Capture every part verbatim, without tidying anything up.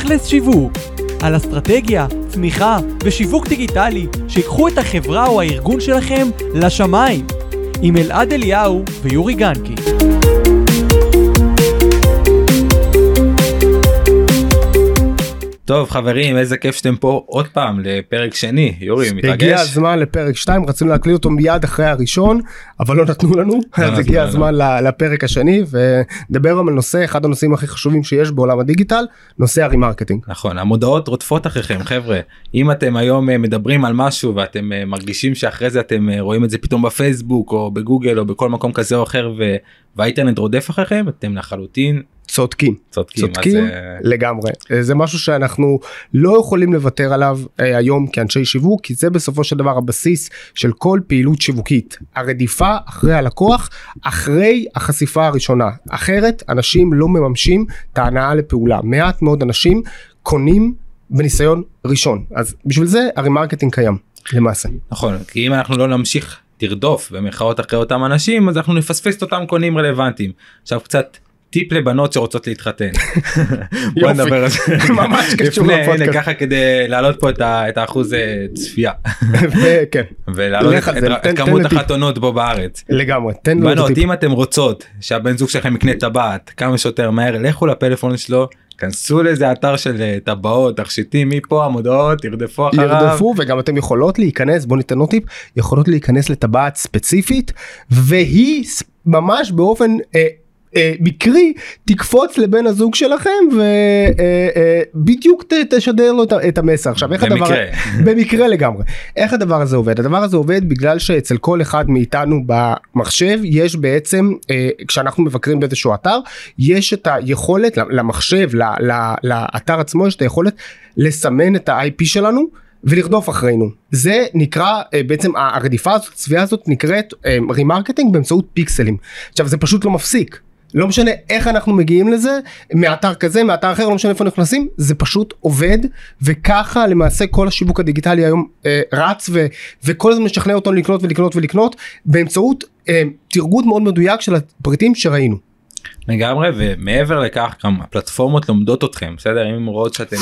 תכלס שיווק, על אסטרטגיה, צמיחה ושיווק דיגיטלי שיקחו את החברה או הארגון שלכם לשמיים, עם אלעד אליהו ויורי גנקי. טוב חברים, איזה כיף שאתם פה עוד פעם לפרק שני. יורי, מתרגש? הגיע הזמן לפרק שתיים, רצינו להקליט אותו מיד אחרי הראשון, אבל לא נתנו לנו, אז הגיע הזמן לפרק השני, ונדבר על נושא, אחד הנושאים הכי חשובים שיש בעולם הדיגיטל, נושא הרימרקטינג. נכון, המודעות רודפות אחריכם, חבר'ה. אם אתם היום מדברים על משהו, ואתם מרגישים שאחרי זה אתם רואים את זה פתאום בפייסבוק, או בגוגל, או בכל מקום כזה או אחר, והאינטרנט רודף אחריכם, אתם לחלוטין צודקים, צודקים, צודקים לגמרי. זה משהו שאנחנו לא יכולים לוותר עליו היום כאנשי שיווק, כי זה בסופו של דבר הבסיס של כל פעילות שיווקית. הרדיפה אחרי הלקוח, אחרי החשיפה הראשונה. אחרת, אנשים לא מממשים את ההנאה לפעולה. מעט מאוד אנשים קונים בניסיון ראשון. אז בשביל זה הרימרקטינג קיים, למעשה. נכון, כי אם אנחנו לא נמשיך תרדוף במחאות אחרי אותם אנשים, אז אנחנו נפספס את אותם קונים רלוונטיים. עכשיו קצת טיפ לבנות שרוצות להתחתן. בוא נדבר על זה. ממש קשור לפודקאסט. לפני, ככה כדי להעלות פה את האחוז צפייה. וכן. ולהעלות את כמות החתונות בו בארץ. לגמרי, תן לו טיפ. בנות, אם אתם רוצות שהבן זוג שלכם יקנה טבעת כמה שיותר מהר, לכו לפלאפון שלו, כנסו לאיזה אתר של טבעות, תכשיטים, מפה המודעות, תרדפו אחריו. ירדפו, וגם אתם יכולות להיכנס, בואו ניתן לו טיפ, יכולות להיכנס לטבעת ספציפית, והיא ממש באופן מקרי תקפוץ לבן הזוג שלכם ובדיוק תשדר לו את המסר. עכשיו איך הדבר, במקרה לגמרי, איך הדבר הזה עובד? הדבר הזה עובד בגלל שאצל כל אחד מאיתנו במחשב יש בעצם, כשאנחנו מבקרים באיזשהו אתר, יש את היכולת למחשב, לאתר עצמו יש את היכולת לסמן את ה-איי פי שלנו ולרדוף אחרינו. זה נקרא, בעצם הרדיפה הזאת, הצביעה הזאת נקראת רימרקטינג באמצעות פיקסלים. עכשיו זה פשוט לא מפסיק. לא משנה איך אנחנו מגיעים לזה, מאתר כזה, מאתר אחר, לא משנה איפה נכנסים, זה פשוט עובד, וככה למעשה כל השיווק הדיגיטלי היום אה, רץ, ו, וכל הזמן משכנע אותנו לקנות ולקנות ולקנות, באמצעות אה, תרגות מאוד מדויק של הפריטים שראינו. לגמרי, ומעבר לכך, גם הפלטפורמות לומדות אתכם, בסדר? אם הם רואות שאתם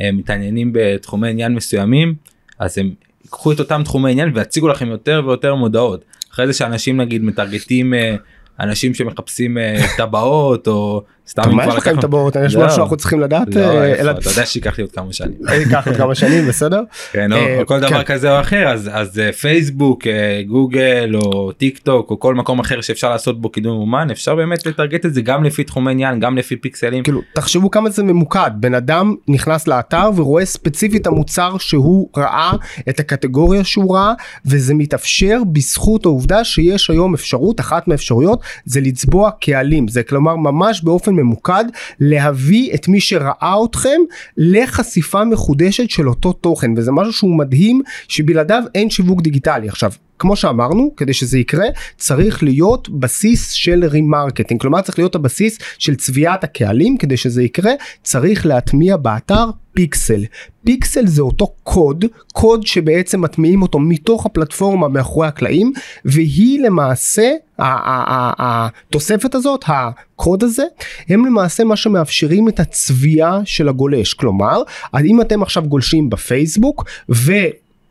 אה, מתעניינים בתחומי עניין מסוימים, אז הם קחו את אותם תחומי עניין, והציגו לכם יותר ויותר מודעות. אחרי זה שאנשים נגיד מטרגטים אה, אנשים שמחפשים טבעות, או סתם מה יש לכם טבעות? יש משהו שאנחנו צריכים לדעת? אתה יודע שיקח לי עוד כמה שנים. ייקח עוד כמה שנים, בסדר? כן, או כל דבר כזה או אחר, אז פייסבוק, גוגל, או טיק טוק, או כל מקום אחר שאפשר לעשות בו קידום אומן, אפשר באמת לטרגט את זה גם לפי תחומי עניין, גם לפי פיקסלים. כאילו, תחשבו כמה זה ממוקד, בן אדם נכנס לאתר ורואה ספציפית המוצר שהוא ראה, את הקטגוריה שהוא ראה, וזה מתאפשר בזכות העובדה שיש היום אפשרות, אחת מהאפשרויות זה לצבוע קהלים, זה כלומר ממש באופן ממוקד להביא את מי שראה אתכם לחשיפה מחודשת של אותו תוכן, וזה משהו שהוא מדהים שבלעדיו אין שיווק דיגיטלי. עכשיו כמו שאמרנו, כדי שזה יקרה צריך להיות בסיס של רימרקטינג, כלומר צריך להיות הבסיס של צביעת הקהלים, כדי שזה יקרה צריך להטמיע באתר פיקסל. פיקסל זה אותו קוד, קוד שבעצם מטמיעים אותו מתוך הפלטפורמה מאחורי הקלעים, והיא למעשה, התוספת הזאת, הקוד הזה, הם למעשה מה שמאפשרים את הצביעה של הגולש. כלומר, אם אתם עכשיו גולשים בפייסבוק ו...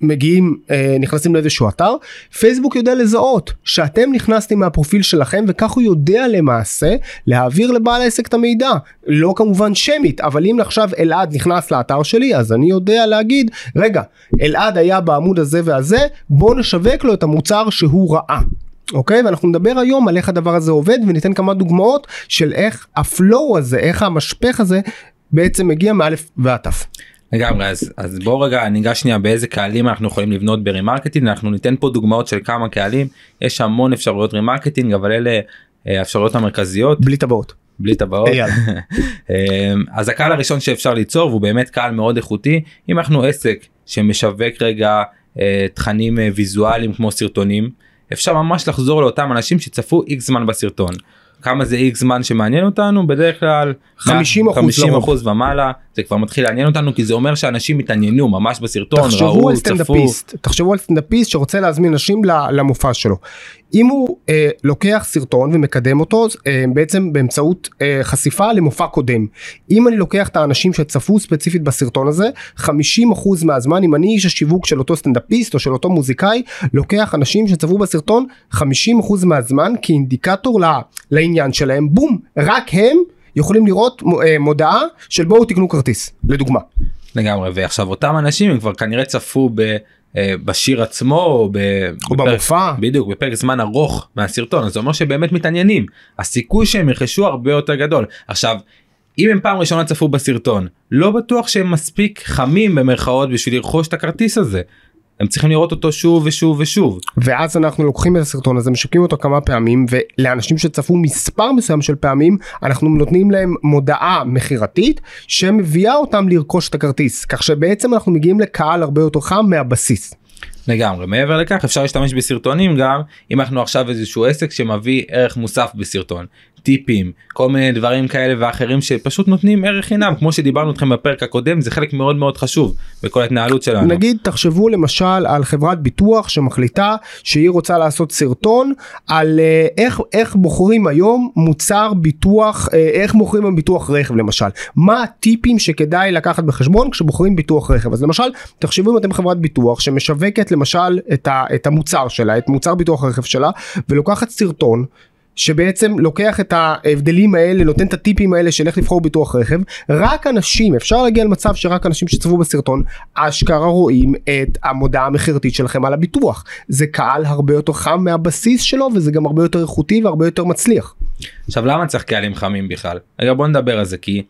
מגיעים, נכנסים לאיזשהו אתר, פייסבוק יודע לזהות שאתם נכנסתם מהפרופיל שלכם, וכך הוא יודע למעשה להעביר לבעל העסק את המידע, לא כמובן שמית, אבל אם עכשיו אלעד נכנס לאתר שלי, אז אני יודע להגיד, רגע, אלעד היה בעמוד הזה והזה, בוא נשווק לו את המוצר שהוא ראה. אוקיי, ואנחנו נדבר היום על איך הדבר הזה עובד, וניתן כמה דוגמאות של איך הפלואו הזה, איך המשפך הזה בעצם מגיע מאלף ועד תף. לגמרי, אז, אז בואו רגע ניגש שנייה באיזה קהלים אנחנו יכולים לבנות ברימרקטינג, אנחנו ניתן פה דוגמאות של כמה קהלים, יש המון אפשרויות רימרקטינג, אבל אלה האפשרויות המרכזיות. בלי טבעות. בלי טבעות. אז הקהל הראשון שאפשר ליצור, והוא באמת קהל מאוד איכותי, אם אנחנו עסק שמשווק רגע תכנים ויזואליים כמו סרטונים, אפשר ממש לחזור לאותם אנשים שצפו איקס זמן בסרטון. כמה זה איקס זמן שמעניין אותנו? בדרך כלל חמישים אחוז ומעלה, זה כבר מתחיל לעניין אותנו, כי זה אומר שאנשים התעניינו ממש בסרטון, ראו, צפו. תחשבו על סטנדאפיסט שרוצה להזמין נשים למופע שלו. אם הוא אה, לוקח סרטון ומקדם אותו אה, בעצם באמצעות אה, חשיפה למופע קודם, אם אני לוקח את האנשים שצפו ספציפית בסרטון הזה, חמישים אחוז מהזמן, אם אני איש השיווק של אותו סטנדאפיסט או של אותו מוזיקאי, לוקח אנשים שצפו בסרטון חמישים אחוז מהזמן כאינדיקטור לה, לעניין שלהם, בום, רק הם יכולים לראות מודעה של בואו תקנו כרטיס, לדוגמה. לגמרי, ועכשיו אותם אנשים הם כבר כנראה צפו ב... בשיר עצמו או במופע, בדיוק, בפרק זמן ארוך מהסרטון, אז זה אומר שבאמת מתעניינים, הסיכוי שהם ירכשו הרבה יותר גדול. עכשיו, אם הם פעם ראשונה צפו בסרטון, לא בטוח שהם מספיק חמים במרכאות בשביל לרכוש את הכרטיס הזה, הם צריכים לראות אותו שוב ושוב ושוב. ואז אנחנו לוקחים את הסרטון הזה, משקים אותו כמה פעמים, ולאנשים שצפו מספר מסוים של פעמים, אנחנו נותנים להם מודעה מחירתית, שמביאה אותם לרכוש את הכרטיס, כך שבעצם אנחנו מגיעים לקהל הרבה יותר חם מהבסיס. לגמרי, מעבר לכך אפשר להשתמש בסרטונים גם, אם אנחנו עכשיו איזשהו עסק שמביא ערך מוסף בסרטון, טיפים, כל מיני דברים כאלה ואחרים שפשוט נותנים ערך חינם, כמו שדיברנו אתכם בפרק הקודם, זה חלק מאוד מאוד חשוב בכל ההתנהלות שלנו. נגיד, תחשבו למשל על חברת ביטוח שמחליטה שהיא רוצה לעשות סרטון על איך, איך בוחרים היום מוצר ביטוח, איך בוחרים היום ביטוח רכב למשל. מה הטיפים שכדאי לקחת בחשבון כשבוחרים ביטוח רכב? אז למשל, תחשבו אם אתם חברת ביטוח שמשווקת למשל את, ה, את המוצר שלה, את מוצר ביטוח הרכב שלה, ולוקחת סרטון, שבעצם לוקח את ההבדלים האלה, נותן את הטיפים האלה של איך לבחור ביטוח רכב, רק אנשים, אפשר להגיע למצב שרק אנשים שצפו בסרטון, אשכרה רואים את המודעה המחירתית שלכם על הביטוח. זה קהל הרבה יותר חם מהבסיס שלו, וזה גם הרבה יותר איכותי והרבה יותר מצליח. עכשיו, למה צריך קהלים חמים בכלל? רגע, בוא נדבר על זה, כי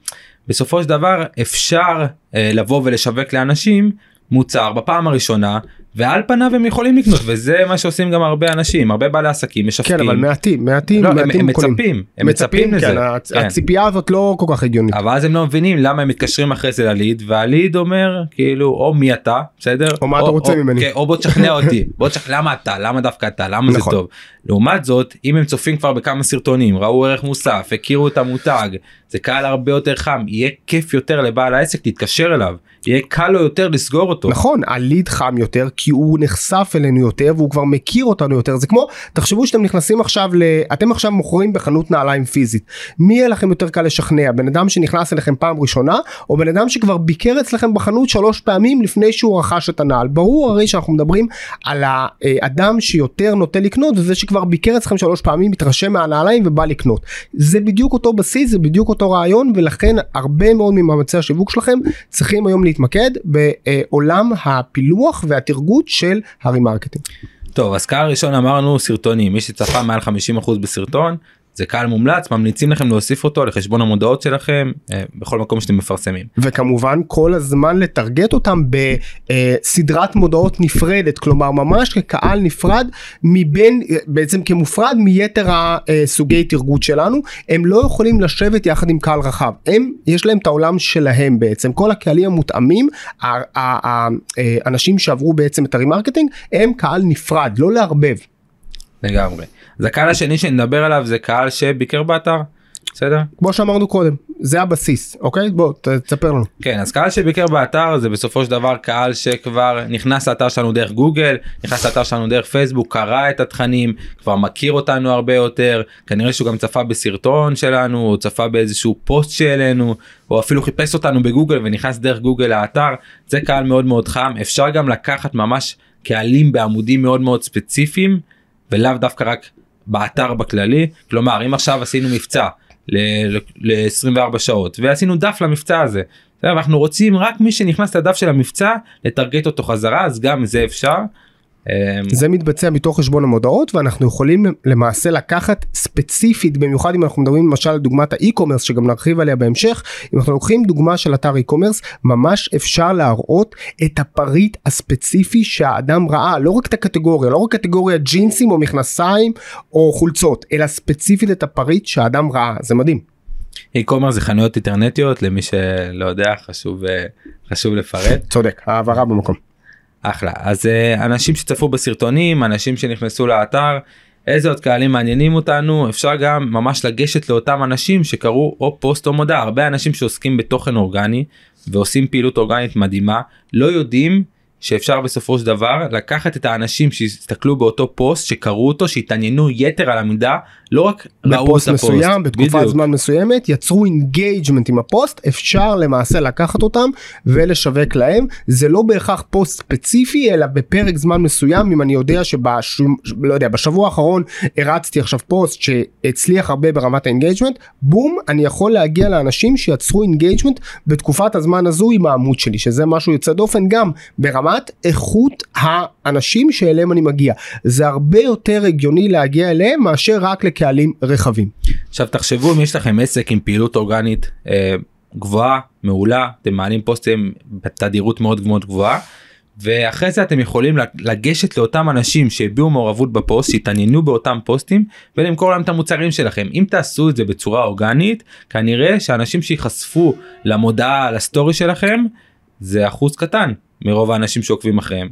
בסופו של דבר אפשר אה, לבוא ולשווק לאנשים מוצר בפעם הראשונה, ועל פניו הם יכולים לקנות, וזה מה שעושים גם הרבה אנשים, הרבה בעלי עסקים, משפקים. כן, אבל מעטים, מעטים, לא, מעטים. הם, הם מצפים, הם מצפים, מצפים כן, לזה. הציפייה הזאת לא כל כך הגיונית. אבל אז הם לא מבינים למה הם מתקשרים אחרי זה לליד, והליד אומר, כאילו, או מי אתה, בסדר? או מה אתה רוצה או, ממני. או, או בוא תשכנע אותי, בוא תשכנע, למה אתה, למה דווקא אתה, למה זה טוב. לעומת זאת, אם הם צופים כבר בכמה סרטונים, ראו ערך מוסף, הכירו את המותג, זה קהל הרבה יותר חם, יהיה כיף יותר לבעל העסק, תתקשר אליו, יהיה קל לו יותר לסגור אותו. נכון, הליד חם יותר, כי הוא נחשף אלינו יותר, והוא כבר מכיר אותנו יותר. זה כמו, תחשבו שאתם נכנסים עכשיו, אתם עכשיו מוכרים בחנות נעליים פיזית. מי יהיה לכם יותר קל לשכנע? בן אדם שנכנס אליכם פעם ראשונה, או בן אדם שכבר ביקר אצלכם בחנות שלוש פעמים לפני שהוא רכש את הנעל? ברור הרי שאנחנו מדברים על האדם שיותר נוטה לקנות, וזה שכבר ביקר אצלכם שלוש פעמים, מתרשם מהנעליים ובא לקנות. זה בדיוק אותו בסיס, זה בדיוק אותו רעיון, ולכן הרבה מאוד ממאמצי השיווק שלכם צריכים היום להתמקד בעולם הפילוח והתרגום של הרימרקטינג. טוב, אז קהל ראשון אמרנו סרטונים, מי שצפה מעל חמישים אחוז בסרטון, זה קהל מומלץ, ממליצים לכם להוסיף אותו לחשבון המודעות שלכם, בכל מקום שאתם מפרסמים. וכמובן כל הזמן לטרגט אותם בסדרת מודעות נפרדת, כלומר ממש כקהל נפרד, מבין, בעצם כמופרד מיתר הסוגי תרגות שלנו, הם לא יכולים לשבת יחד עם קהל רחב, הם, יש להם את העולם שלהם בעצם, כל הקהלים המותאמים, האנשים שעברו בעצם את הרימרקטינג, הם קהל נפרד, לא לערבב. לגמרי. אז הקהל השני שנדבר עליו זה קהל שביקר באתר, בסדר? כמו שאמרנו קודם, זה הבסיס, אוקיי? בוא, תספר לנו. כן, אז קהל שביקר באתר זה בסופו של דבר קהל שכבר נכנס לאתר שלנו דרך גוגל, נכנס לאתר שלנו דרך פייסבוק, קרא את התכנים, כבר מכיר אותנו הרבה יותר, כנראה שהוא גם צפה בסרטון שלנו, או צפה באיזשהו פוסט שלנו, או אפילו חיפש אותנו בגוגל ונכנס דרך גוגל לאתר, זה קהל מאוד מאוד חם, אפשר גם לקחת ממש קהלים בעמודים מאוד מאוד ספציפיים, ולאו דווקא רק באתר בכללי, כלומר אם עכשיו עשינו מבצע ל-עשרים וארבע שעות, ועשינו דף למבצע הזה, ואנחנו רוצים רק מי שנכנס לדף של המבצע, לטרגט אותו חזרה, אז גם זה אפשר. זה מתבצע מתוך חשבון המודעות, ואנחנו יכולים למעשה לקחת ספציפית, במיוחד אם אנחנו מדברים למשל על דוגמת האי-קומרס, שגם נרחיב עליה בהמשך, אם אנחנו לוקחים דוגמה של אתר אי-קומרס, ממש אפשר להראות את הפריט הספציפי שהאדם ראה, לא רק את הקטגוריה, לא רק קטגוריה ג'ינסים או מכנסיים או חולצות, אלא ספציפית את הפריט שהאדם ראה, זה מדהים. אי-קומרס זה חנויות אינטרנטיות, למי שלא יודע, חשוב, חשוב לפרט. צודק, העברה במקום. אחלה, אז אנשים שצפו בסרטונים, אנשים שנכנסו לאתר, איזה עוד קהלים מעניינים אותנו, אפשר גם ממש לגשת לאותם אנשים שקראו או פוסט או מודעה, הרבה אנשים שעוסקים בתוכן אורגני, ועושים פעילות אורגנית מדהימה, לא יודעים שאפשר בסופו של דבר לקחת את האנשים שהסתכלו באותו פוסט, שקראו אותו, שהתעניינו יתר על המידה, לא רק ראו את הפוסט. מסוים, בתקופת בדיוק. זמן מסוימת, יצרו אינגייג'מנט עם הפוסט, אפשר למעשה לקחת אותם ולשווק להם. זה לא בהכרח פוסט ספציפי, אלא בפרק זמן מסוים, אם אני יודע שבשום, לא יודע, בשבוע האחרון הרצתי עכשיו פוסט שהצליח הרבה ברמת האינגייג'מנט, בום, אני יכול להגיע לאנשים שיצרו אינגייג'מנט בתקופת הזמן הזו עם העמוד שלי, שזה משהו יוצא דופן גם ברמת איכות האנשים שאליהם אני מגיע. זה הרבה יותר הגיוני להגיע אליהם מאשר רק לקהלים רחבים. עכשיו תחשבו אם יש לכם עסק עם פעילות אורגנית אה, גבוהה, מעולה, אתם מעלים פוסטים בתדירות מאוד מאוד גבוהה, ואחרי זה אתם יכולים לגשת לאותם אנשים שהביאו מעורבות בפוסט, שהתעניינו באותם פוסטים, ולמכור להם את המוצרים שלכם. אם תעשו את זה בצורה אורגנית, כנראה שאנשים שיחשפו למודעה, לסטורי שלכם, זה אחוז קטן מרוב האנשים שעוקבים אחריהם.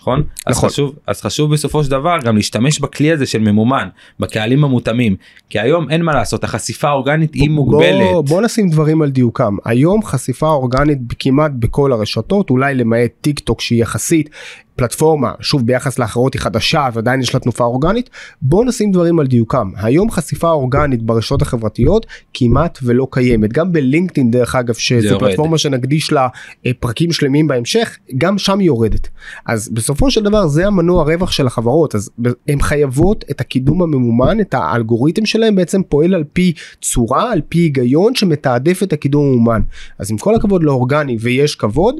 נכון? אז חשוב, אז חשוב בסופו של דבר גם להשתמש בכלי הזה של ממומן, בקהלים המותאמים, כי היום אין מה לעשות, החשיפה האורגנית היא מוגבלת. בוא נשים דברים על דיוקם. היום חשיפה אורגנית כמעט בכל הרשתות, אולי למעט טיק טוק שהיא יחסית, פלטפורמה, שוב ביחס לאחרות היא חדשה ועדיין יש לה תנופה אורגנית, בואו נשים דברים על דיוקם. היום חשיפה אורגנית ברשתות החברתיות כמעט ולא קיימת, גם בלינקדאין דרך אגב, שזו פלטפורמה שנקדיש לה פרקים שלמים בהמשך, גם שם היא יורדת. אז בסופו של דבר זה המנוע הרווח של החברות, אז הן חייבות את הקידום הממומן, את האלגוריתם שלהם בעצם פועל על פי צורה, על פי היגיון שמתעדף את הקידום הממומן. אז עם כל הכבוד לאורגני ויש כבוד,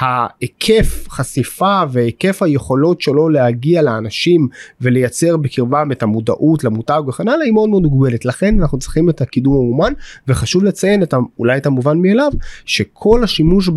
ההיקף חשיפה והיקף היכולות שלו להגיע לאנשים ולייצר בקרבם את המודעות למותג וכן הלאה היא מאוד מאוד מוגבלת, לכן אנחנו צריכים את הקידום המומן. וחשוב לציין את, אולי את המובן מאליו, שכל השימוש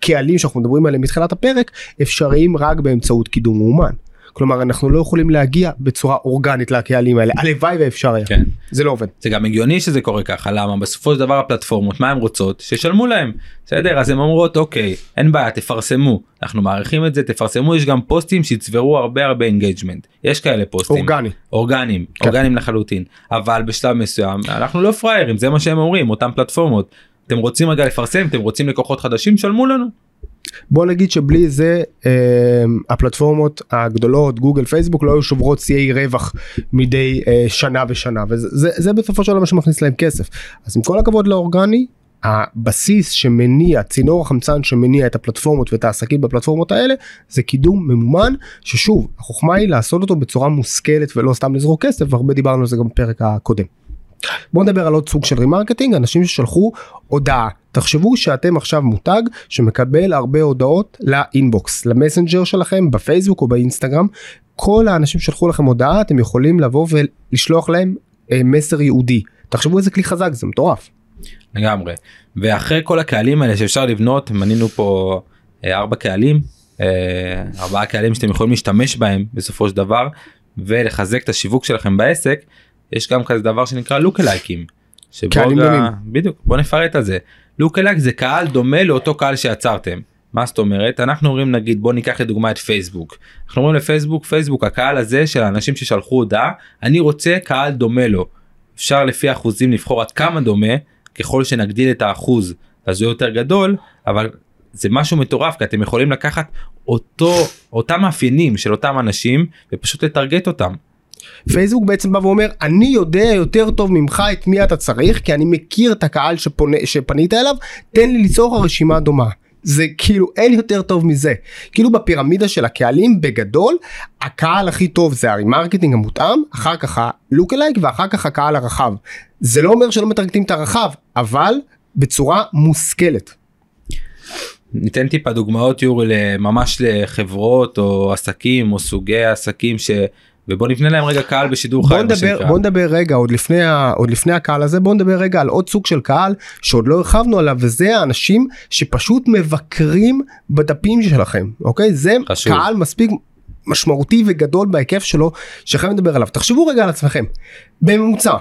בקהלים שאנחנו מדברים עליהם מתחילת הפרק אפשריים רק באמצעות קידום מומן, כלומר אנחנו לא יכולים להגיע בצורה אורגנית לקהלים האלה, הלוואי ואפשר היה, כן. זה לא עובד. זה גם הגיוני שזה קורה ככה, למה? בסופו של דבר הפלטפורמות, מה הן רוצות? שישלמו להם, בסדר? אז הן אומרות אוקיי, אין בעיה, תפרסמו, אנחנו מעריכים את זה, תפרסמו, יש גם פוסטים שיצברו הרבה הרבה אינגייג'מנט, יש כאלה פוסטים. אורגני. אורגנים, כן. אורגנים לחלוטין, אבל בשלב מסוים, אנחנו לא פריירים, זה מה שהם אומרים, אותם פלטפורמות, אתם רוצים רגע לפרסם, אתם רוצים לקוחות חדשים, שלמו לנו. בוא נגיד שבלי זה הפלטפורמות הגדולות, גוגל, פייסבוק, לא היו שוברות סיי רווח מדי שנה ושנה, וזה בסופו של דבר שמכניס להם כסף. אז עם כל הכבוד לאורגני, הבסיס שמניע, צינור החמצן שמניע את הפלטפורמות ואת העסקים בפלטפורמות האלה, זה קידום ממומן, ששוב, החוכמה היא לעשות אותו בצורה מושכלת ולא סתם לזרוק כסף, והרבה דיברנו על זה גם בפרק הקודם. בואו נדבר על עוד סוג של רימרקטינג, אנשים ששלחו הודעה. תחשבו שאתם עכשיו מותג שמקבל הרבה הודעות לאינבוקס, למסנג'ר שלכם, בפייסבוק או באינסטגרם. כל האנשים ששלחו לכם הודעה, אתם יכולים לבוא ולשלוח להם מסר ייעודי. תחשבו איזה כלי חזק, זה מטורף. לגמרי. ואחרי כל הקהלים האלה שאפשר לבנות, מנינו פה ארבע קהלים, ארבעה קהלים שאתם יכולים להשתמש בהם בסופו של דבר, ולחזק את השיווק שלכם בעסק. יש גם כזה דבר שנקרא לוקלייקים. קהלים דומים. בדיוק, בוא נפרט על זה. לוקלייק זה קהל דומה לאותו קהל שיצרתם. מה זאת אומרת? אנחנו אומרים, נגיד, בוא ניקח לדוגמה את פייסבוק. אנחנו אומרים לפייסבוק, פייסבוק, הקהל הזה של האנשים ששלחו הודעה, אני רוצה קהל דומה לו. אפשר לפי אחוזים לבחור עד כמה דומה, ככל שנגדיל את האחוז, אז הוא יותר גדול, אבל זה משהו מטורף, כי אתם יכולים לקחת אותו, אותם מאפיינים של אותם אנשים, ופשוט לטרגט אותם. פייסבוק בעצם בא ואומר, אני יודע יותר טוב ממך את מי אתה צריך, כי אני מכיר את הקהל שפונה, שפנית אליו, תן לי ליצור הרשימה דומה. זה כאילו אין יותר טוב מזה. כאילו בפירמידה של הקהלים בגדול, הקהל הכי טוב זה הרימרקטינג המותאם, אחר כך הלוקלייק ואחר כך הקהל הרחב. זה לא אומר שלא מטרגטים את הרחב, אבל בצורה מושכלת. ניתן טיפה דוגמאות יורי ממש לחברות או עסקים או סוגי עסקים ש... ובוא נפנה להם רגע קהל בשידור חי. בוא נדבר רגע, עוד לפני, עוד לפני הקהל הזה, בוא נדבר רגע על עוד סוג של קהל שעוד לא הרחבנו עליו, וזה האנשים שפשוט מבקרים בדפים שלכם, אוקיי? זה חשוב. קהל מספיק משמעותי וגדול בהיקף שלו, שחייב לדבר עליו. תחשבו רגע על עצמכם, בממוצע,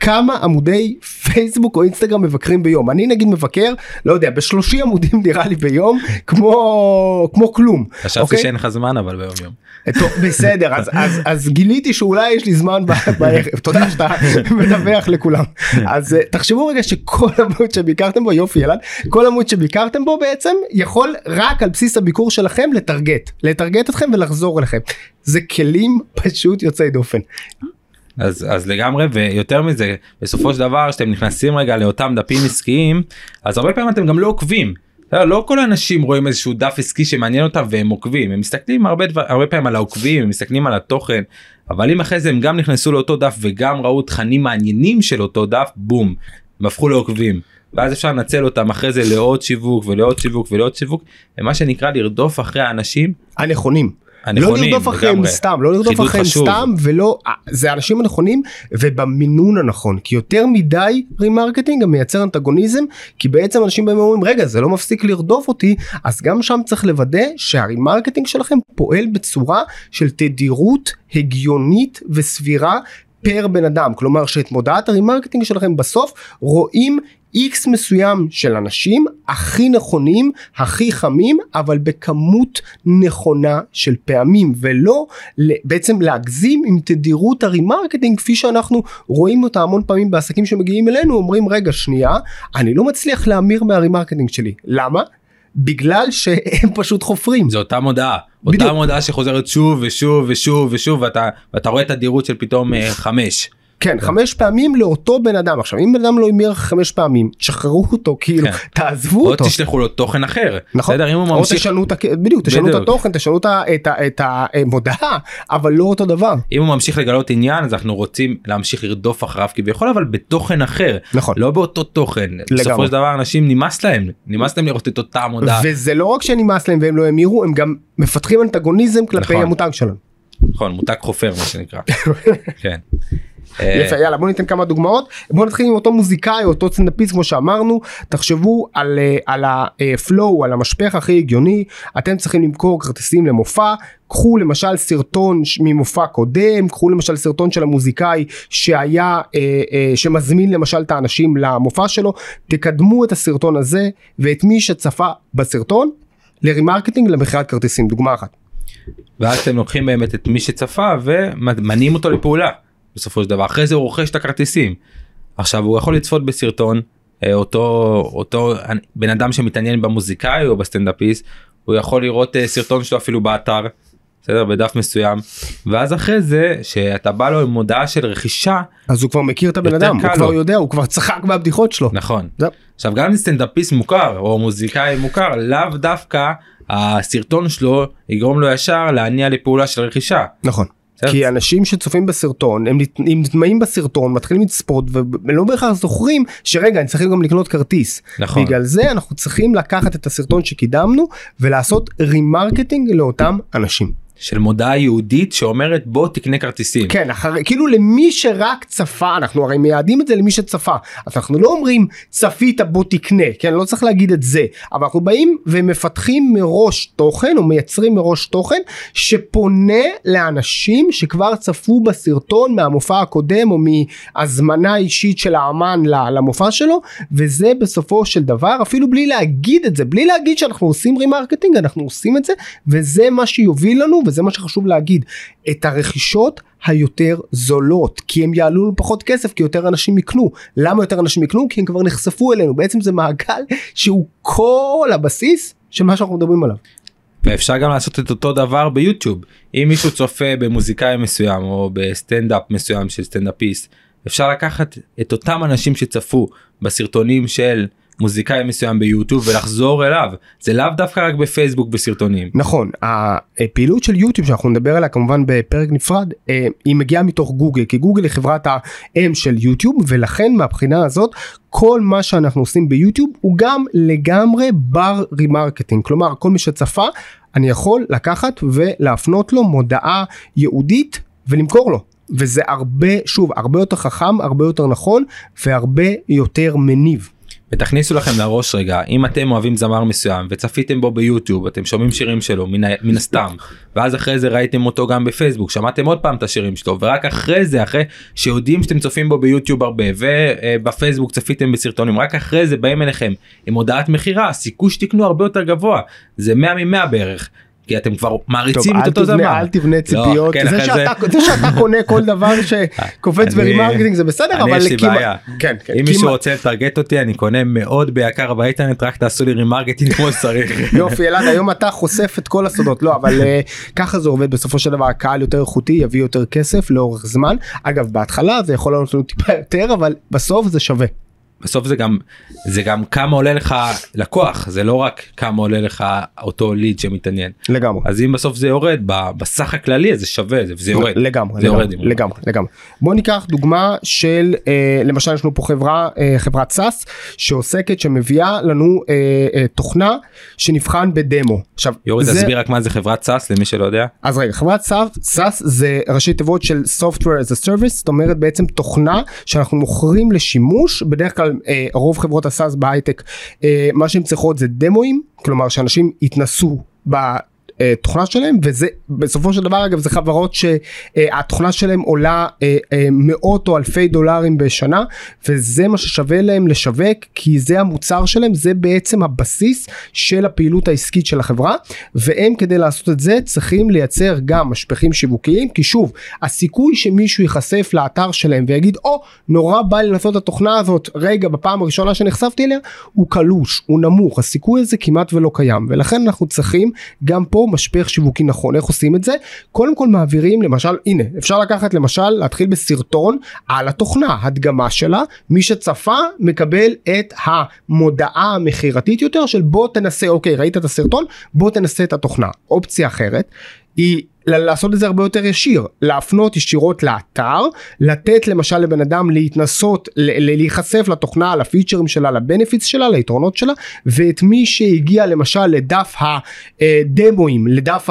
כמה עמודי פייסבוק או אינסטגרם מבקרים ביום. אני נגיד מבקר, לא יודע, בשלושים עמודים נראה לי ביום, כמו, כמו כלום. חשבתי שאין לך זמן, אבל ביום יום. טוב, בסדר, אז, אז, אז גיליתי שאולי יש לי זמן בערב, תודה שאתה מדווח לכולם. אז תחשבו רגע שכל עמוד שביקרתם בו, יופי ילד, כל עמוד שביקרתם בו בעצם יכול רק על בסיס הביקור שלכם לטרגט, לטרגט אתכם ולחזור אליכם. זה כלים פשוט יוצאי דופן. אז, אז לגמרי, ויותר מזה, בסופו של דבר, שאתם נכנסים רגע לאותם דפים עסקיים, אז הרבה פעמים אתם גם לא עוקבים. לא כל האנשים רואים איזשהו דף עסקי שמעניין אותם והם עוקבים. הם מסתכלים הרבה, הרבה פעמים על העוקבים, הם מסתכלים על התוכן, אבל אם אחרי זה הם גם נכנסו לאותו דף וגם ראו תכנים מעניינים של אותו דף, בום, הם הפכו לעוקבים. ואז אפשר לנצל אותם אחרי זה לעוד שיווק ולעוד שיווק ולעוד שיווק, ומה שנקרא לרדוף אחרי האנשים הנכונים. לא לרדוף אחריהם סתם, לא לרדוף אחריהם סתם, ולא, זה האנשים הנכונים ובמינון הנכון, כי יותר מדי רימרקטינג גם מייצר אנטגוניזם, כי בעצם אנשים בהם אומרים, רגע, זה לא מפסיק לרדוף אותי, אז גם שם צריך לוודא שהרימרקטינג שלכם פועל בצורה של תדירות הגיונית וסבירה פר בן אדם, כלומר שאת מודעת הרימרקטינג שלכם בסוף רואים איקס מסוים של אנשים הכי נכונים, הכי חמים, אבל בכמות נכונה של פעמים, ולא בעצם להגזים עם תדירות הרימרקטינג, כפי שאנחנו רואים אותה המון פעמים בעסקים שמגיעים אלינו, אומרים רגע שנייה, אני לא מצליח להמיר מהרימרקטינג שלי, למה? בגלל שהם פשוט חופרים. זו אותה מודעה, אותה מודעה שחוזרת שוב ושוב ושוב ושוב, ואתה, ואתה רואה את תדירות של פתאום חמש. כן, חמש פעמים לאותו בן אדם. עכשיו, אם בן אדם לא ימיר חמש פעמים, תשחררו אותו, כאילו, תעזבו אותו. או תשלחו לו תוכן אחר. נכון, או תשנו את התוכן, תשנו את המודעה, אבל לא אותו דבר. אם הוא ממשיך לגלות עניין, אז אנחנו רוצים להמשיך לרדוף אחריו כביכול, אבל בתוכן אחר. נכון. לא באותו תוכן. בסופו של דבר, אנשים נמאס להם, נמאס להם לראות את אותה המודעה. וזה לא רק שנמאס להם והם לא ימירו, הם גם מפתחים אנטגוניזם כלפי המותג שלנו. נכון, מותג חופר, מה שנקרא. כן. יפה, יאללה, בוא ניתן כמה דוגמאות. בוא נתחיל עם אותו מוזיקאי, אותו סטנדאפיסט, כמו שאמרנו. תחשבו על, על הפלואו, על המשפך הכי הגיוני. אתם צריכים למכור כרטיסים למופע. קחו למשל סרטון ממופע קודם, קחו למשל סרטון של המוזיקאי שהיה, אה, אה, שמזמין למשל את האנשים למופע שלו. תקדמו את הסרטון הזה ואת מי שצפה בסרטון לרימרקטינג, למכירת כרטיסים. דוגמה אחת. ואז אתם לוקחים באמת את מי שצפה ומנים אותו לפעולה. בסופו של דבר, אחרי זה הוא רוכש את הכרטיסים. עכשיו, הוא יכול לצפות בסרטון, אותו, אותו בן אדם שמתעניין במוזיקאי או בסטנדאפיסט, הוא יכול לראות סרטון שלו אפילו באתר, בסדר, בדף מסוים, ואז אחרי זה, שאתה בא לו עם מודעה של רכישה, אז הוא כבר מכיר את הבן אדם, הוא כבר יודע, הוא כבר צחק מהבדיחות שלו. נכון. עכשיו, גם סטנדאפיסט מוכר, או מוזיקאי מוכר, לאו דווקא הסרטון שלו יגרום לו ישר להניע לפעולה של רכישה. נכון. כי אנשים שצופים בסרטון, הם נתמאים בסרטון, מתחילים לצפות, ולא בהכרח זוכרים שרגע, אני צריכים גם לקנות כרטיס. נכון. בגלל זה אנחנו צריכים לקחת את הסרטון שקידמנו, ולעשות רימרקטינג לאותם אנשים. של מודעה יהודית שאומרת בוא תקנה כרטיסים. כן, אחרי, כאילו למי שרק צפה, אנחנו הרי מייעדים את זה למי שצפה, אז אנחנו לא אומרים צפית בוא תקנה, כן, לא צריך להגיד את זה, אבל אנחנו באים ומפתחים מראש תוכן, או מייצרים מראש תוכן, שפונה לאנשים שכבר צפו בסרטון מהמופע הקודם, או מהזמנה אישית של האמן למופע שלו, וזה בסופו של דבר, אפילו בלי להגיד את זה, בלי להגיד שאנחנו עושים רימרקטינג, אנחנו עושים את זה, וזה מה שיוביל לנו, וזה מה שחשוב להגיד, את הרכישות היותר זולות, כי הם יעלו פחות כסף, כי יותר אנשים יקנו. למה יותר אנשים יקנו? כי הם כבר נחשפו אלינו. בעצם זה מעגל שהוא כל הבסיס של מה שאנחנו מדברים עליו. ואפשר גם לעשות את אותו דבר ביוטיוב. אם מישהו צופה במוזיקאי מסוים, או בסטנדאפ מסוים של סטנדאפיסט, אפשר לקחת את אותם אנשים שצפו בסרטונים של מוזיקאי מסוים ביוטיוב ולחזור אליו. זה לאו דווקא רק בפייסבוק בסרטונים. נכון, הפעילות של יוטיוב שאנחנו נדבר עליה כמובן בפרק נפרד, היא מגיעה מתוך גוגל, כי גוגל היא חברת האם של יוטיוב, ולכן מהבחינה הזאת כל מה שאנחנו עושים ביוטיוב הוא גם לגמרי בר רימרקטינג, כלומר כל מי שצפה אני יכול לקחת ולהפנות לו מודעה יהודית ולמכור לו. וזה הרבה, שוב, הרבה יותר חכם, הרבה יותר נכון והרבה יותר מניב. ותכניסו לכם לראש רגע, אם אתם אוהבים זמר מסוים וצפיתם בו ביוטיוב, אתם שומעים שירים שלו מן הסתם, ואז אחרי זה ראיתם אותו גם בפייסבוק, שמעתם עוד פעם את השירים שלו, ורק אחרי זה, אחרי שיודעים שאתם צופים בו ביוטיוב הרבה, ובפייסבוק צפיתם בסרטונים, רק אחרי זה באים אליכם עם הודעת מחירה, הסיכוי שתקנו הרבה יותר גבוה, זה מאה ממאה בערך. כי אתם כבר מעריצים את אותו זמן. אל תבנה ציפיות. זה שאתה קונה כל דבר שקופץ ברימרקטינג זה בסדר, אבל יש לי בעיה. אם מישהו רוצה לטרגט אותי, אני קונה מאוד ביקר באינטרנט, רק תעשו לי רימרקטינג כמו שצריך. יופי, אלעד, היום אתה חושף את כל הסודות. לא, אבל ככה זה עובד. בסופו של דבר, הקהל יותר איכותי יביא יותר כסף לאורך זמן. אגב, בהתחלה זה יכול להיות לנו טיפה יותר, אבל בסוף זה שווה. בסוף זה גם, זה גם כמה עולה לך לקוח, זה לא רק כמה עולה לך אותו ליד שמתעניין. לגמרי. אז אם בסוף זה יורד, בסך הכללי זה שווה, זה יורד. לגמרי, לגמרי, לגמרי. בוא ניקח דוגמה של, למשל יש לנו פה חברה, חברת סאס, שעוסקת, שמביאה לנו תוכנה שנבחן בדמו. עכשיו, יורי, תסביר רק מה זה חברת סאס, למי שלא יודע. אז רגע, חברת סאס זה ראשי תיבות של Software as a Service, זאת אומרת בעצם תוכנה שאנחנו מוכרים לשימוש, בדרך כלל רוב חברות הסאס בהייטק, מה שהן צריכות זה דמוים, כלומר שאנשים יתנסו בתוכנה שלהם, וזה בסופו של דבר, אגב, זה חברות שהתוכנה שלהם עולה מאות או אלפי דולרים בשנה, וזה מה ששווה להם לשווק, כי זה המוצר שלהם, זה בעצם הבסיס של הפעילות העסקית של החברה, והם כדי לעשות את זה צריכים לייצר גם משפחים שיווקיים, כי שוב, הסיכוי שמישהו ייחשף לאתר שלהם ויגיד, או, נורא בא לנסות את התוכנה הזאת, רגע, בפעם הראשונה שנחשפתי אליה, הוא קלוש, הוא נמוך, הסיכוי הזה כמעט ולא קיים, ולכן אנחנו צריכים גם פה משפך שיווקי נכון. איך עושים את זה? קודם כל מעבירים, למשל, הנה, אפשר לקחת, למשל, להתחיל בסרטון על התוכנה, הדגמה שלה, מי שצפה מקבל את המודעה המחירתית יותר של בוא תנסה, אוקיי, ראית את הסרטון, בוא תנסה את התוכנה. אופציה אחרת היא לעשות את זה הרבה יותר ישיר, להפנות ישירות לאתר, לתת למשל לבן אדם להתנסות, להיחשף לתוכנה, לפיצ'רים שלה, לבנפיץ שלה, ליתרונות שלה, ואת מי שהגיע למשל לדף הדמוים, לדף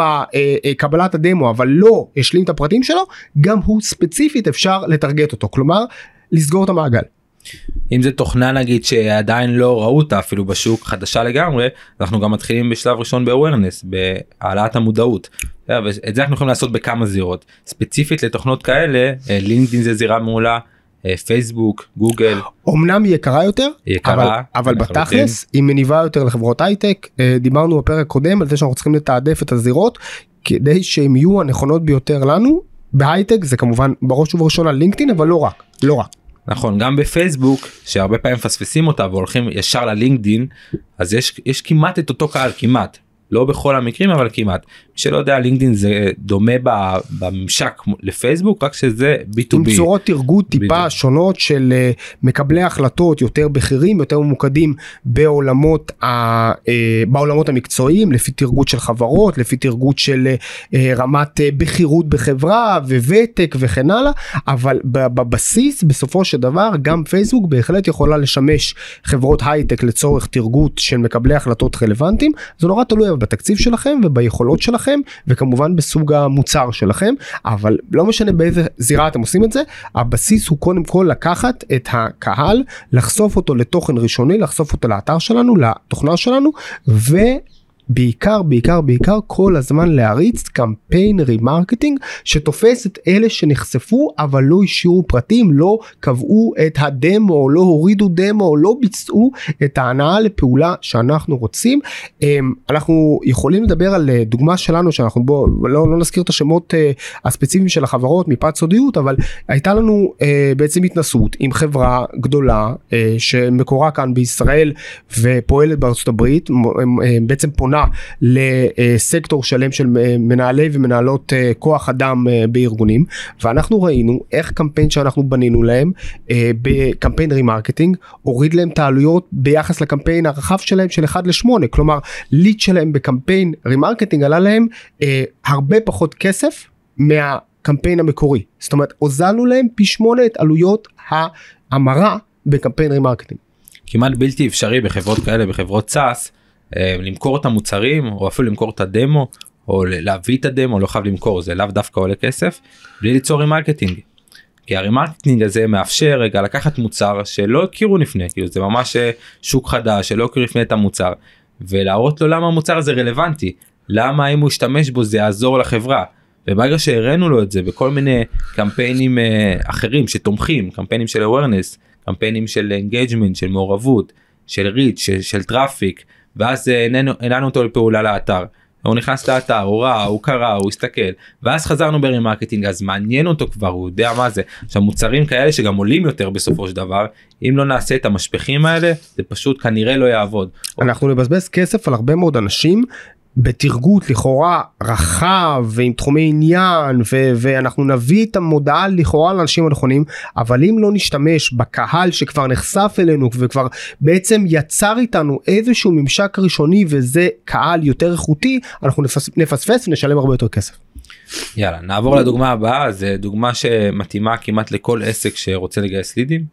קבלת הדמו, אבל לא השלים את הפרטים שלו, גם הוא ספציפית אפשר לטרגט אותו, כלומר לסגור את המעגל. אם זה תוכנה נגיד שעדיין לא ראו אותה אפילו בשוק, חדשה לגמרי, אנחנו גם מתחילים בשלב ראשון ב-awareness, בהעלאת המודעות, ואת זה אנחנו יכולים לעשות בכמה זירות, ספציפית לתוכנות כאלה, לינקדאין זה זירה מעולה, פייסבוק, גוגל. אמנם היא יקרה יותר, יקרה, אבל בתכלס היא מניבה יותר לחברות הייטק, דיברנו בפרק קודם על זה שאנחנו צריכים לתעדף את הזירות, כדי שהן יהיו הנכונות ביותר לנו, בהייטק זה כמובן בראש ובראשונה לינקדאין, אבל לא רק, לא רק. נכון, גם בפייסבוק, שהרבה פעמים פספסים אותה והולכים ישר ללינקדין, אז יש, יש כמעט את אותו קהל, כמעט. לא בכל המקרים, אבל כמעט. מי שלא יודע, לינקדין זה דומה בממשק לפייסבוק, רק שזה בי טו בי. עם צורות תרגול טיפה שונות של מקבלי החלטות יותר בכירים, יותר ממוקדים בעולמות, ה, בעולמות המקצועיים, לפי תרגול של חברות, לפי תרגול של רמת בכירות בחברה וותק וכן הלאה, אבל בבסיס, בסופו של דבר, גם פייסבוק בהחלט יכולה לשמש חברות הייטק לצורך תרגול של מקבלי החלטות רלוונטיים, זה נורא תלוי בתקציב שלכם וביכולות שלכם וכמובן בסוג המוצר שלכם, אבל לא משנה באיזה זירה אתם עושים את זה, הבסיס הוא קודם כל לקחת את הקהל, לחשוף אותו לתוכן ראשוני, לחשוף אותו לאתר שלנו, לתוכנה שלנו, ו... בעיקר, בעיקר, בעיקר כל הזמן להריץ קמפיין רימרקטינג שתופס את אלה שנחשפו אבל לא השאירו פרטים, לא קבעו את הדמו, לא הורידו דמו, לא ביצעו את ההנאה לפעולה שאנחנו רוצים. אנחנו יכולים לדבר על דוגמה שלנו שאנחנו בוא, לא, לא נזכיר את השמות הספציפיים של החברות מפאת סודיות, אבל הייתה לנו בעצם התנסות עם חברה גדולה שמקורה כאן בישראל ופועלת בארצות הברית, בעצם פונה לסקטור שלם של מנהלי ומנהלות כוח אדם בארגונים, ואנחנו ראינו איך קמפיין שאנחנו בנינו להם בקמפיין רימרקטינג הוריד להם תעלויות ביחס לקמפיין הרחב שלהם של אחד לשמונה, כלומר ליד שלהם בקמפיין רימרקטינג עלה להם הרבה פחות כסף מהקמפיין המקורי, זאת אומרת הוזלנו להם פי שמונה את עלויות ההמרה בקמפיין רימרקטינג. כמעט בלתי אפשרי בחברות כאלה, בחברות סאס, למכור את המוצרים או אפילו למכור את הדמו או להביא את הדמו, לא חייב למכור, זה לאו דווקא עולה כסף, בלי ליצור עם מרקטינג. כי הרימרקטינג הזה מאפשר רגע לקחת מוצר שלא הכירו לפני, כאילו זה ממש שוק חדש שלא הכיר לפני את המוצר, ולהראות לו למה המוצר הזה רלוונטי, למה אם הוא השתמש בו זה יעזור לחברה. וברגע שהראינו לו את זה בכל מיני קמפיינים אחרים שתומכים, קמפיינים של awareness, קמפיינים של engagement, של מעורבות, של reach, של, של טראפיק, ואז הנענו אותו לפעולה לאתר. הוא נכנס לאתר, הוא ראה, הוא קרא, הוא הסתכל, ואז חזרנו ברימרקטינג, אז מעניין אותו כבר, הוא יודע מה זה. עכשיו מוצרים כאלה שגם עולים יותר בסופו של דבר, אם לא נעשה את המשפחים האלה, זה פשוט כנראה לא יעבוד. אנחנו נבזבז כסף על הרבה מאוד אנשים, בתרגות לכאורה רחב ועם תחומי עניין, ו- ואנחנו נביא את המודעה לכאורה לאנשים הנכונים, אבל אם לא נשתמש בקהל שכבר נחשף אלינו וכבר בעצם יצר איתנו איזשהו ממשק ראשוני וזה קהל יותר איכותי, אנחנו נפס- נפספס ונשלם הרבה יותר כסף. יאללה, נעבור לדוגמה הבאה, זו דוגמה שמתאימה כמעט לכל עסק שרוצה לגייס לידים.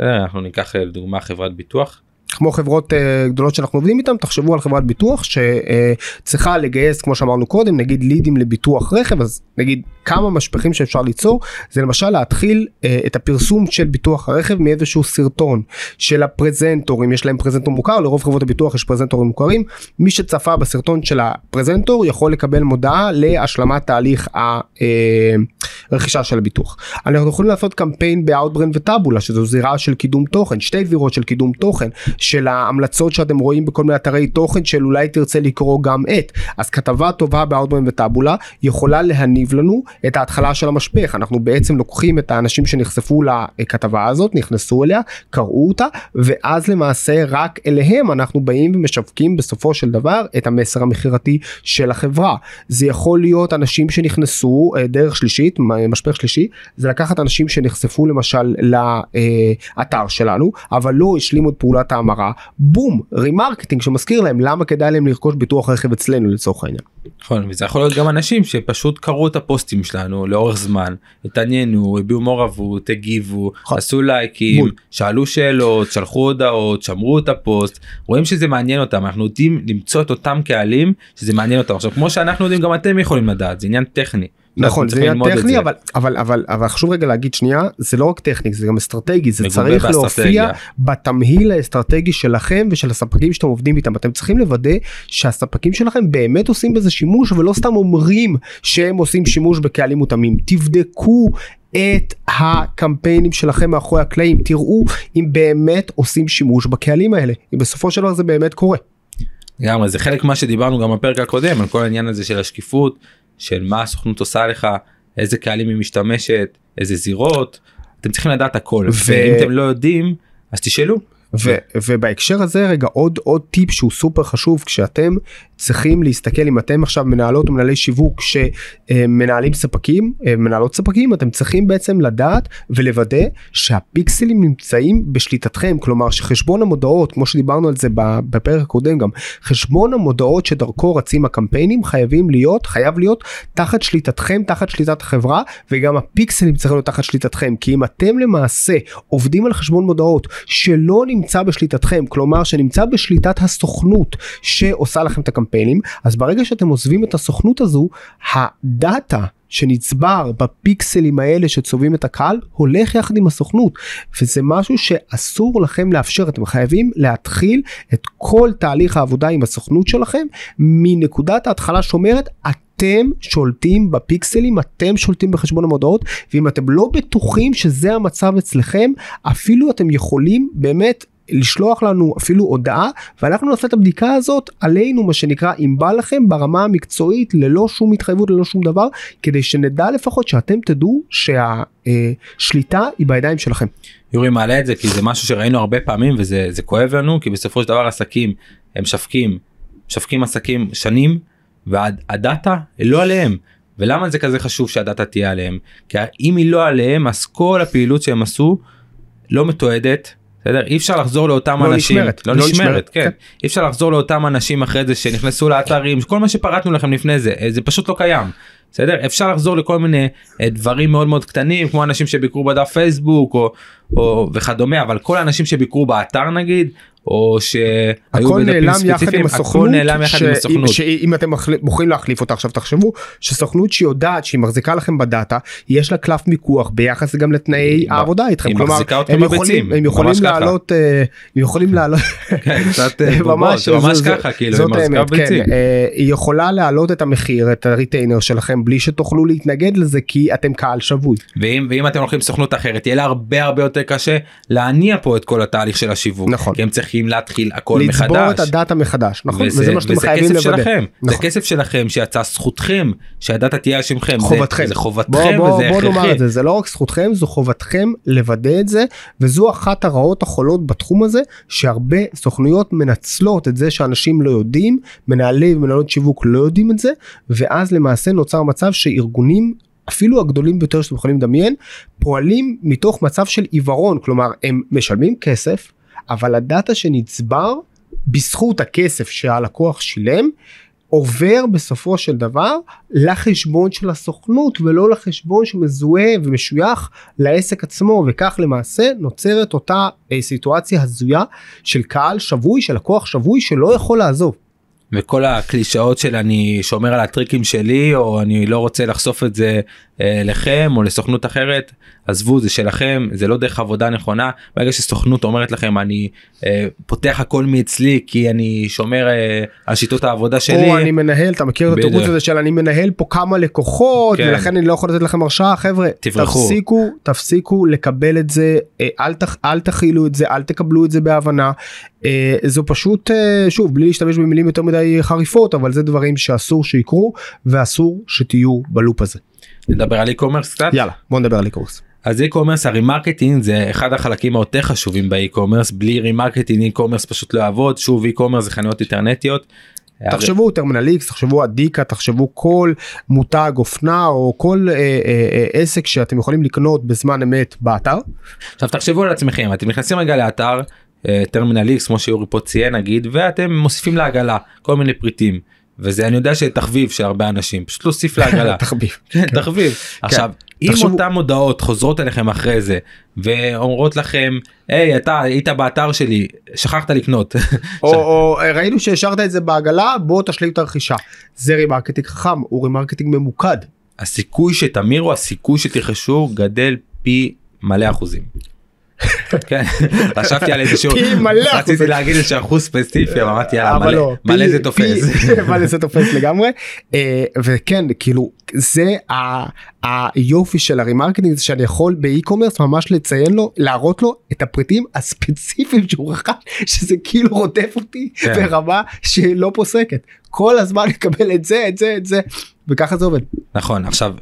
אנחנו ניקח לדוגמה חברת ביטוח. כמו חברות uh, גדולות שאנחנו עובדים איתן, תחשבו על חברת ביטוח שצריכה uh, לגייס, כמו שאמרנו קודם, נגיד לידים לביטוח רכב, אז נגיד כמה משפחים שאפשר ליצור, זה למשל להתחיל uh, את הפרסום של ביטוח הרכב מאיזשהו סרטון של הפרזנטורים, יש להם פרזנטור מוכר, לרוב חברות הביטוח יש פרזנטורים מוכרים, מי שצפה בסרטון של הפרזנטור יכול לקבל מודעה להשלמת תהליך ה... Uh, רכישה של הביטוח. אנחנו יכולים לעשות קמפיין ב-Outbrain וטאבולה, שזו זירה של קידום תוכן, שתי זירות של קידום תוכן, של ההמלצות שאתם רואים בכל מיני אתרי תוכן, של אולי תרצה לקרוא גם את. אז כתבה טובה ב-Outbrain וטאבולה, יכולה להניב לנו את ההתחלה של המשפך. אנחנו בעצם לוקחים את האנשים שנחשפו לכתבה הזאת, נכנסו אליה, קראו אותה, ואז למעשה רק אליהם אנחנו באים ומשווקים בסופו של דבר את המסר המחירתי של החברה. זה יכול להיות אנשים שנכנסו דרך שלישית, משפך שלישי, זה לקחת אנשים שנחשפו למשל לאתר שלנו, אבל לא השלימו את פעולת ההמרה, בום, רימרקטינג שמזכיר להם למה כדאי להם לרכוש ביטוח רכב אצלנו לצורך העניין. נכון, וזה יכול להיות גם אנשים שפשוט קראו את הפוסטים שלנו לאורך זמן, התעניינו, הביאו מעורבות, הגיבו, עשו לייקים, שאלו שאלות, שלחו הודעות, שמרו את הפוסט, רואים שזה מעניין אותם, אנחנו יודעים למצוא את אותם קהלים שזה מעניין אותם. עכשיו, כמו שאנחנו יודעים, גם אתם יכולים לדעת, זה עניין טכני. נכון, זה טכני, אבל, אבל, אבל, אבל חשוב רגע להגיד שנייה, זה לא רק טכני, זה גם אסטרטגי, זה צריך להופיע בתמהיל האסטרטגי שלכם ושל הספקים שאתם עובדים איתם. אתם צריכים לוודא שהספקים שלכם באמת עושים בזה שימוש, ולא סתם אומרים שהם עושים שימוש בקהלים מותאמים. תבדקו את הקמפיינים שלכם מאחורי הקלעים, תראו אם באמת עושים שימוש בקהלים האלה, אם בסופו של דבר זה באמת קורה. גם, זה חלק מה שדיברנו גם בפרק הקודם, על כל העניין הזה של השקיפות, של מה הסוכנות עושה לך, איזה קהלים היא משתמשת, איזה זירות, אתם צריכים לדעת הכל, ו... ואם אתם לא יודעים, אז תשאלו. ו- ובהקשר הזה רגע עוד, עוד טיפ שהוא סופר חשוב, כשאתם צריכים להסתכל, אם אתם עכשיו מנהלות ומנהלי שיווק שמנהלים ספקים, מנהלות ספקים, אתם צריכים בעצם לדעת ולוודא שהפיקסלים נמצאים בשליטתכם, כלומר שחשבון המודעות, כמו שדיברנו על זה בפרק הקודם גם, חשבון המודעות שדרכו רצים הקמפיינים חייבים להיות, חייב להיות תחת שליטתכם, תחת שליטת החברה, וגם הפיקסלים צריכים להיות תחת שליטתכם, כי אם אתם למעשה עובדים על חשבון מודעות שלא נמצא בשליטתכם, כלומר שנמצא בשליטת הסוכנות שעושה לכם את הקמפיינים, אז ברגע שאתם עוזבים את הסוכנות הזו, הדאטה שנצבר בפיקסלים האלה שצובעים את הקהל, הולך יחד עם הסוכנות, וזה משהו שאסור לכם לאפשר, אתם חייבים להתחיל את כל תהליך העבודה עם הסוכנות שלכם, מנקודת ההתחלה שאומרת, אתם שולטים בפיקסלים, אתם שולטים בחשבון המודעות, ואם אתם לא בטוחים שזה המצב אצלכם, אפילו אתם יכולים באמת לשלוח לנו אפילו הודעה, ואנחנו נעשה את הבדיקה הזאת עלינו, מה שנקרא, אם בא לכם ברמה המקצועית, ללא שום התחייבות, ללא שום דבר, כדי שנדע לפחות שאתם תדעו שהשליטה היא בידיים שלכם. יורי מעלה את זה, כי זה משהו שראינו הרבה פעמים, וזה זה כואב לנו, כי בסופו של דבר עסקים, הם שווקים, שווקים עסקים שנים, והדאטה לא עליהם. ולמה זה כזה חשוב שהדאטה תהיה עליהם? כי אם היא לא עליהם, אז כל הפעילות שהם עשו לא מתועדת, בסדר? אי אפשר לחזור לאותם לא אנשים, נשמרת, לא, לא נשמרת, נשמרת כן. כן. אי אפשר לחזור לאותם אנשים אחרי זה שנכנסו לאתרים, כל מה שפרטנו לכם לפני זה, זה פשוט לא קיים. בסדר? אפשר לחזור לכל מיני דברים מאוד מאוד קטנים, כמו אנשים שביקרו בדף פייסבוק או, או וכדומה, אבל כל האנשים שביקרו באתר נגיד, או שהיו בדפים ספציפיים, הכל נעלם יחד עם הסוכנות. שאם אתם בוחרים להחליף אותה עכשיו, תחשבו שסוכנות שיודעת שהיא מחזיקה לכם בדאטה, יש לה קלף מיקוח ביחס גם לתנאי העבודה איתכם. היא מחזיקה אותם בביצים, ממש ככה. הם יכולים לעלות, ממש ככה, כאילו, היא מחזיקה בביצים. היא יכולה להעלות את המחיר, את הריטיינר שלכם, בלי שתוכלו להתנגד לזה, כי אתם קהל שבוי. ואם אתם הולכים סוכנות אחרת, יהיה לה הרבה הרבה יותר קשה להניע פה את כל התהליך של השיווק. נכון. כי הם צריכים להתחיל הכל מחדש. לצבור את הדאטה מחדש, נכון? וזה מה שאתם חייבים לוודא. וזה כסף שלכם. זה כסף שלכם שיצא זכותכם, שהדאטה תהיה על שמכם. חובתכם. זה חובתכם וזה הכרחי. בוא נאמר את זה, זה לא רק זכותכם, זו חובתכם לוודא את זה, וזו אחת הרעות החולות בתחום הזה, שהרבה סוכנויות מנצלות את זה שאנשים לא יודעים, מנהלים ומנהלות שיווק לא יודעים את זה, ואז למעשה נוצר מצב שארגונים אפילו הגדולים ביותר שאתם יכולים לדמיין, פועלים מתוך מצב של עיוורון, כלומר הם משלמים כסף, אבל הדאטה שנצבר בזכות הכסף שהלקוח שילם, עובר בסופו של דבר לחשבון של הסוכנות, ולא לחשבון שמזוהה ומשוייך לעסק עצמו, וכך למעשה נוצרת אותה סיטואציה הזויה של קהל שבוי, של לקוח שבוי שלא יכול לעזוב. וכל הקלישאות של אני שומר על הטריקים שלי, או אני לא רוצה לחשוף את זה לכם, או לסוכנות אחרת, עזבו, זה שלכם, זה לא דרך עבודה נכונה. ברגע שסוכנות אומרת לכם, אני אה, פותח הכל מאצלי, כי אני שומר אה, על שיטות העבודה שלי. או אני מנהל, אתה מכיר את התירוץ הזה של אני מנהל פה כמה לקוחות, כן. ולכן אני לא יכול לתת לכם הרשאה, חבר'ה, תפסיקו, תפסיקו לקבל את זה, אה, אל, תח, אל תחילו את זה, אל תקבלו את זה בהבנה. אה, זו פשוט, אה, שוב, בלי להשתמש במילים יותר מדי חריפות, אבל זה דברים שאסור שיקרו, ואסור שתהיו בלופ הזה. נדבר על אי-קומרס קצת? יאללה, בוא נדבר על אי-קומרס. אז אי-קומרס, הרימרקטינג זה אחד החלקים היותר חשובים באי-קומרס, בלי רימרקטינג אי-קומרס פשוט לא יעבוד, שוב אי-קומרס זה חנויות אינטרנטיות. תחשבו טרמינל איקס, תחשבו אדיקה, תחשבו כל מותג אופנה או כל אה, אה, אה, עסק שאתם יכולים לקנות בזמן אמת באתר. עכשיו תחשבו על עצמכם, אתם נכנסים רגע לאתר, אה, טרמינל איקס כמו שיורי פה ציין נגיד, ואתם מוסיפים לעגלה כל מיני פריטים. וזה אני יודע שתחביב של הרבה אנשים, פשוט להוסיף להגלה. תחביב. כן, תחביב. עכשיו, אם אותן הודעות חוזרות אליכם אחרי זה, ואומרות לכם, היי, אתה היית באתר שלי, שכחת לקנות. או ראינו שהשארת את זה בעגלה, בוא תשלים את הרכישה. זה רימרקטינג חכם, הוא רימרקטינג ממוקד. הסיכוי שתמירו, הסיכוי שתרכשו, גדל פי מלא אחוזים. חשבתי על איזשהו, רציתי להגיד איזשהו אחוז ספציפי, אמרתי יאללה מלא זה תופס, מלא זה תופס לגמרי. וכן, כאילו זה היופי של הרימרקטינג, שאני יכול באי-קומרס ממש לציין לו, להראות לו את הפריטים הספציפיים שהוא רכש, שזה כאילו רוטף אותי ברמה שלא פוסקת, כל הזמן לקבל את זה את זה את זה, וככה זה עובד. נכון. עכשיו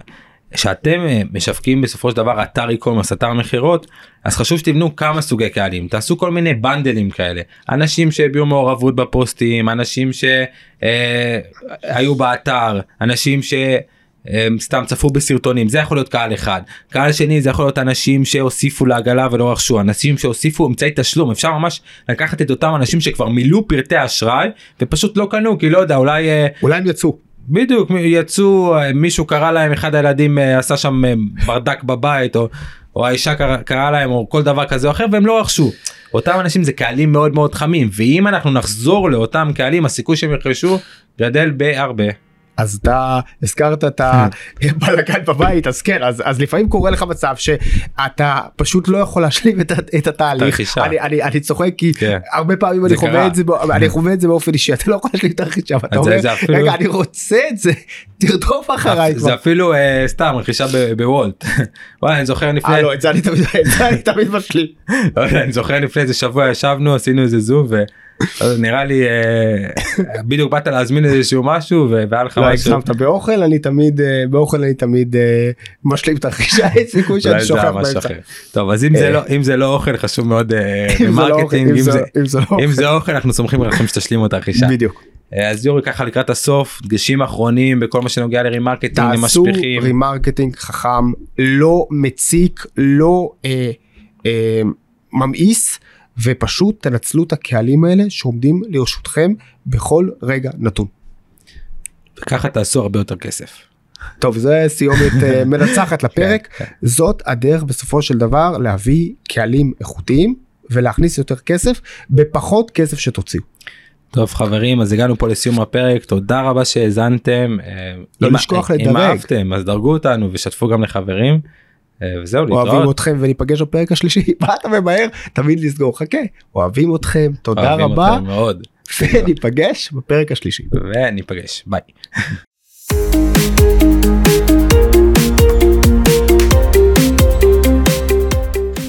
שאתם משווקים בסופו של דבר אתר אי-קומרס, אתר מחירות, אז חשוב שתבנו כמה סוגי קהלים, תעשו כל מיני בנדלים כאלה, אנשים שהביאו מעורבות בפוסטים, אנשים שהיו באתר, אנשים שסתם צפו בסרטונים, זה יכול להיות קהל אחד. קהל שני זה יכול להיות אנשים שהוסיפו לעגלה ולא רכשו, אנשים שהוסיפו אמצעי תשלום, אפשר ממש לקחת את אותם אנשים שכבר מילאו פרטי אשראי, ופשוט לא קנו, כי לא יודע, אולי... אולי הם יצאו. בדיוק, יצאו, מישהו קרא להם, אחד הילדים עשה שם ברדק בבית, או, או האישה קרא, קרא להם, או כל דבר כזה או אחר, והם לא רכשו. אותם אנשים זה קהלים מאוד מאוד חמים, ואם אנחנו נחזור לאותם קהלים, הסיכוי שהם ירכשו גדל בהרבה. אז אתה הזכרת את הבלגן בבית, אז כן, אז, אז לפעמים קורה לך מצב שאתה פשוט לא יכול להשלים את, את התהליך. אני, אני, אני צוחק כי כן. הרבה פעמים אני חווה, את זה, אני חווה את זה באופן אישי, אתה לא יכול להשלים את הרכישה, ואתה אומר, זה אפילו... רגע, אני רוצה את זה, תרדוף אחריי. זה, זה אפילו אה, סתם, רכישה בוולט. וואי, אני זוכר לפני... אה, לא, את זה אני תמיד, תמיד משלים. לא, אני זוכר לפני איזה שבוע ישבנו, עשינו איזה זום ו... אז נראה לי בדיוק באת להזמין איזשהו משהו והיה לך משהו. אתה באוכל, אני תמיד באוכל אני תמיד משלים את הרכישה, סיכוי שאני שוכח באמצע. טוב, אז אם זה לא אוכל חשוב מאוד במרקטינג, אם זה אוכל אנחנו סומכים לכם שתשלימו את הרכישה. בדיוק. אז יורי, ככה לקראת הסוף, דגשים אחרונים בכל מה שנוגע לרימרקטינג, למשפיכים. תעשו רימרקטינג חכם, לא מציק, לא ממעיס, ופשוט תנצלו את הקהלים האלה שעומדים לרשותכם בכל רגע נתון. וככה תעשו הרבה יותר כסף. טוב, זו סיומת מנצחת לפרק. זאת הדרך בסופו של דבר להביא קהלים איכותיים ולהכניס יותר כסף, בפחות כסף שתוציאו. טוב חברים, אז הגענו פה לסיום הפרק, תודה רבה שהאזנתם. לא לשכוח לדרג. אם אהבתם, אז דרגו אותנו ושתפו גם לחברים. וזהו, להתראות. אוהבים אתכם וניפגש בפרק השלישי. מה אתה ממהר? תמיד לסגור, חכה. אוהבים אתכם, תודה רבה. אוהבים אתכם מאוד. וניפגש בפרק השלישי. וניפגש, ביי.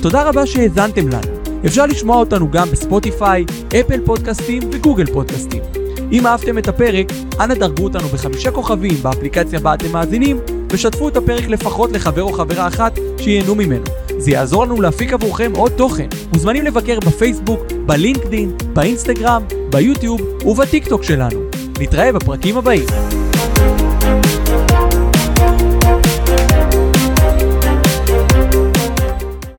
תודה רבה שהאזנתם לנו. אפשר לשמוע אותנו גם בספוטיפיי, אפל פודקאסטים וגוגל פודקאסטים. אם אהבתם את הפרק, אנא דרגו אותנו בחמישה כוכבים באפליקציה בה אתם מאזינים, ושתפו את הפרק לפחות לחבר או חברה אחת שיהנו ממנו. זה יעזור לנו להפיק עבורכם עוד תוכן. מוזמנים לבקר בפייסבוק, בלינקדין, באינסטגרם, ביוטיוב ובטיקטוק שלנו. נתראה בפרקים הבאים.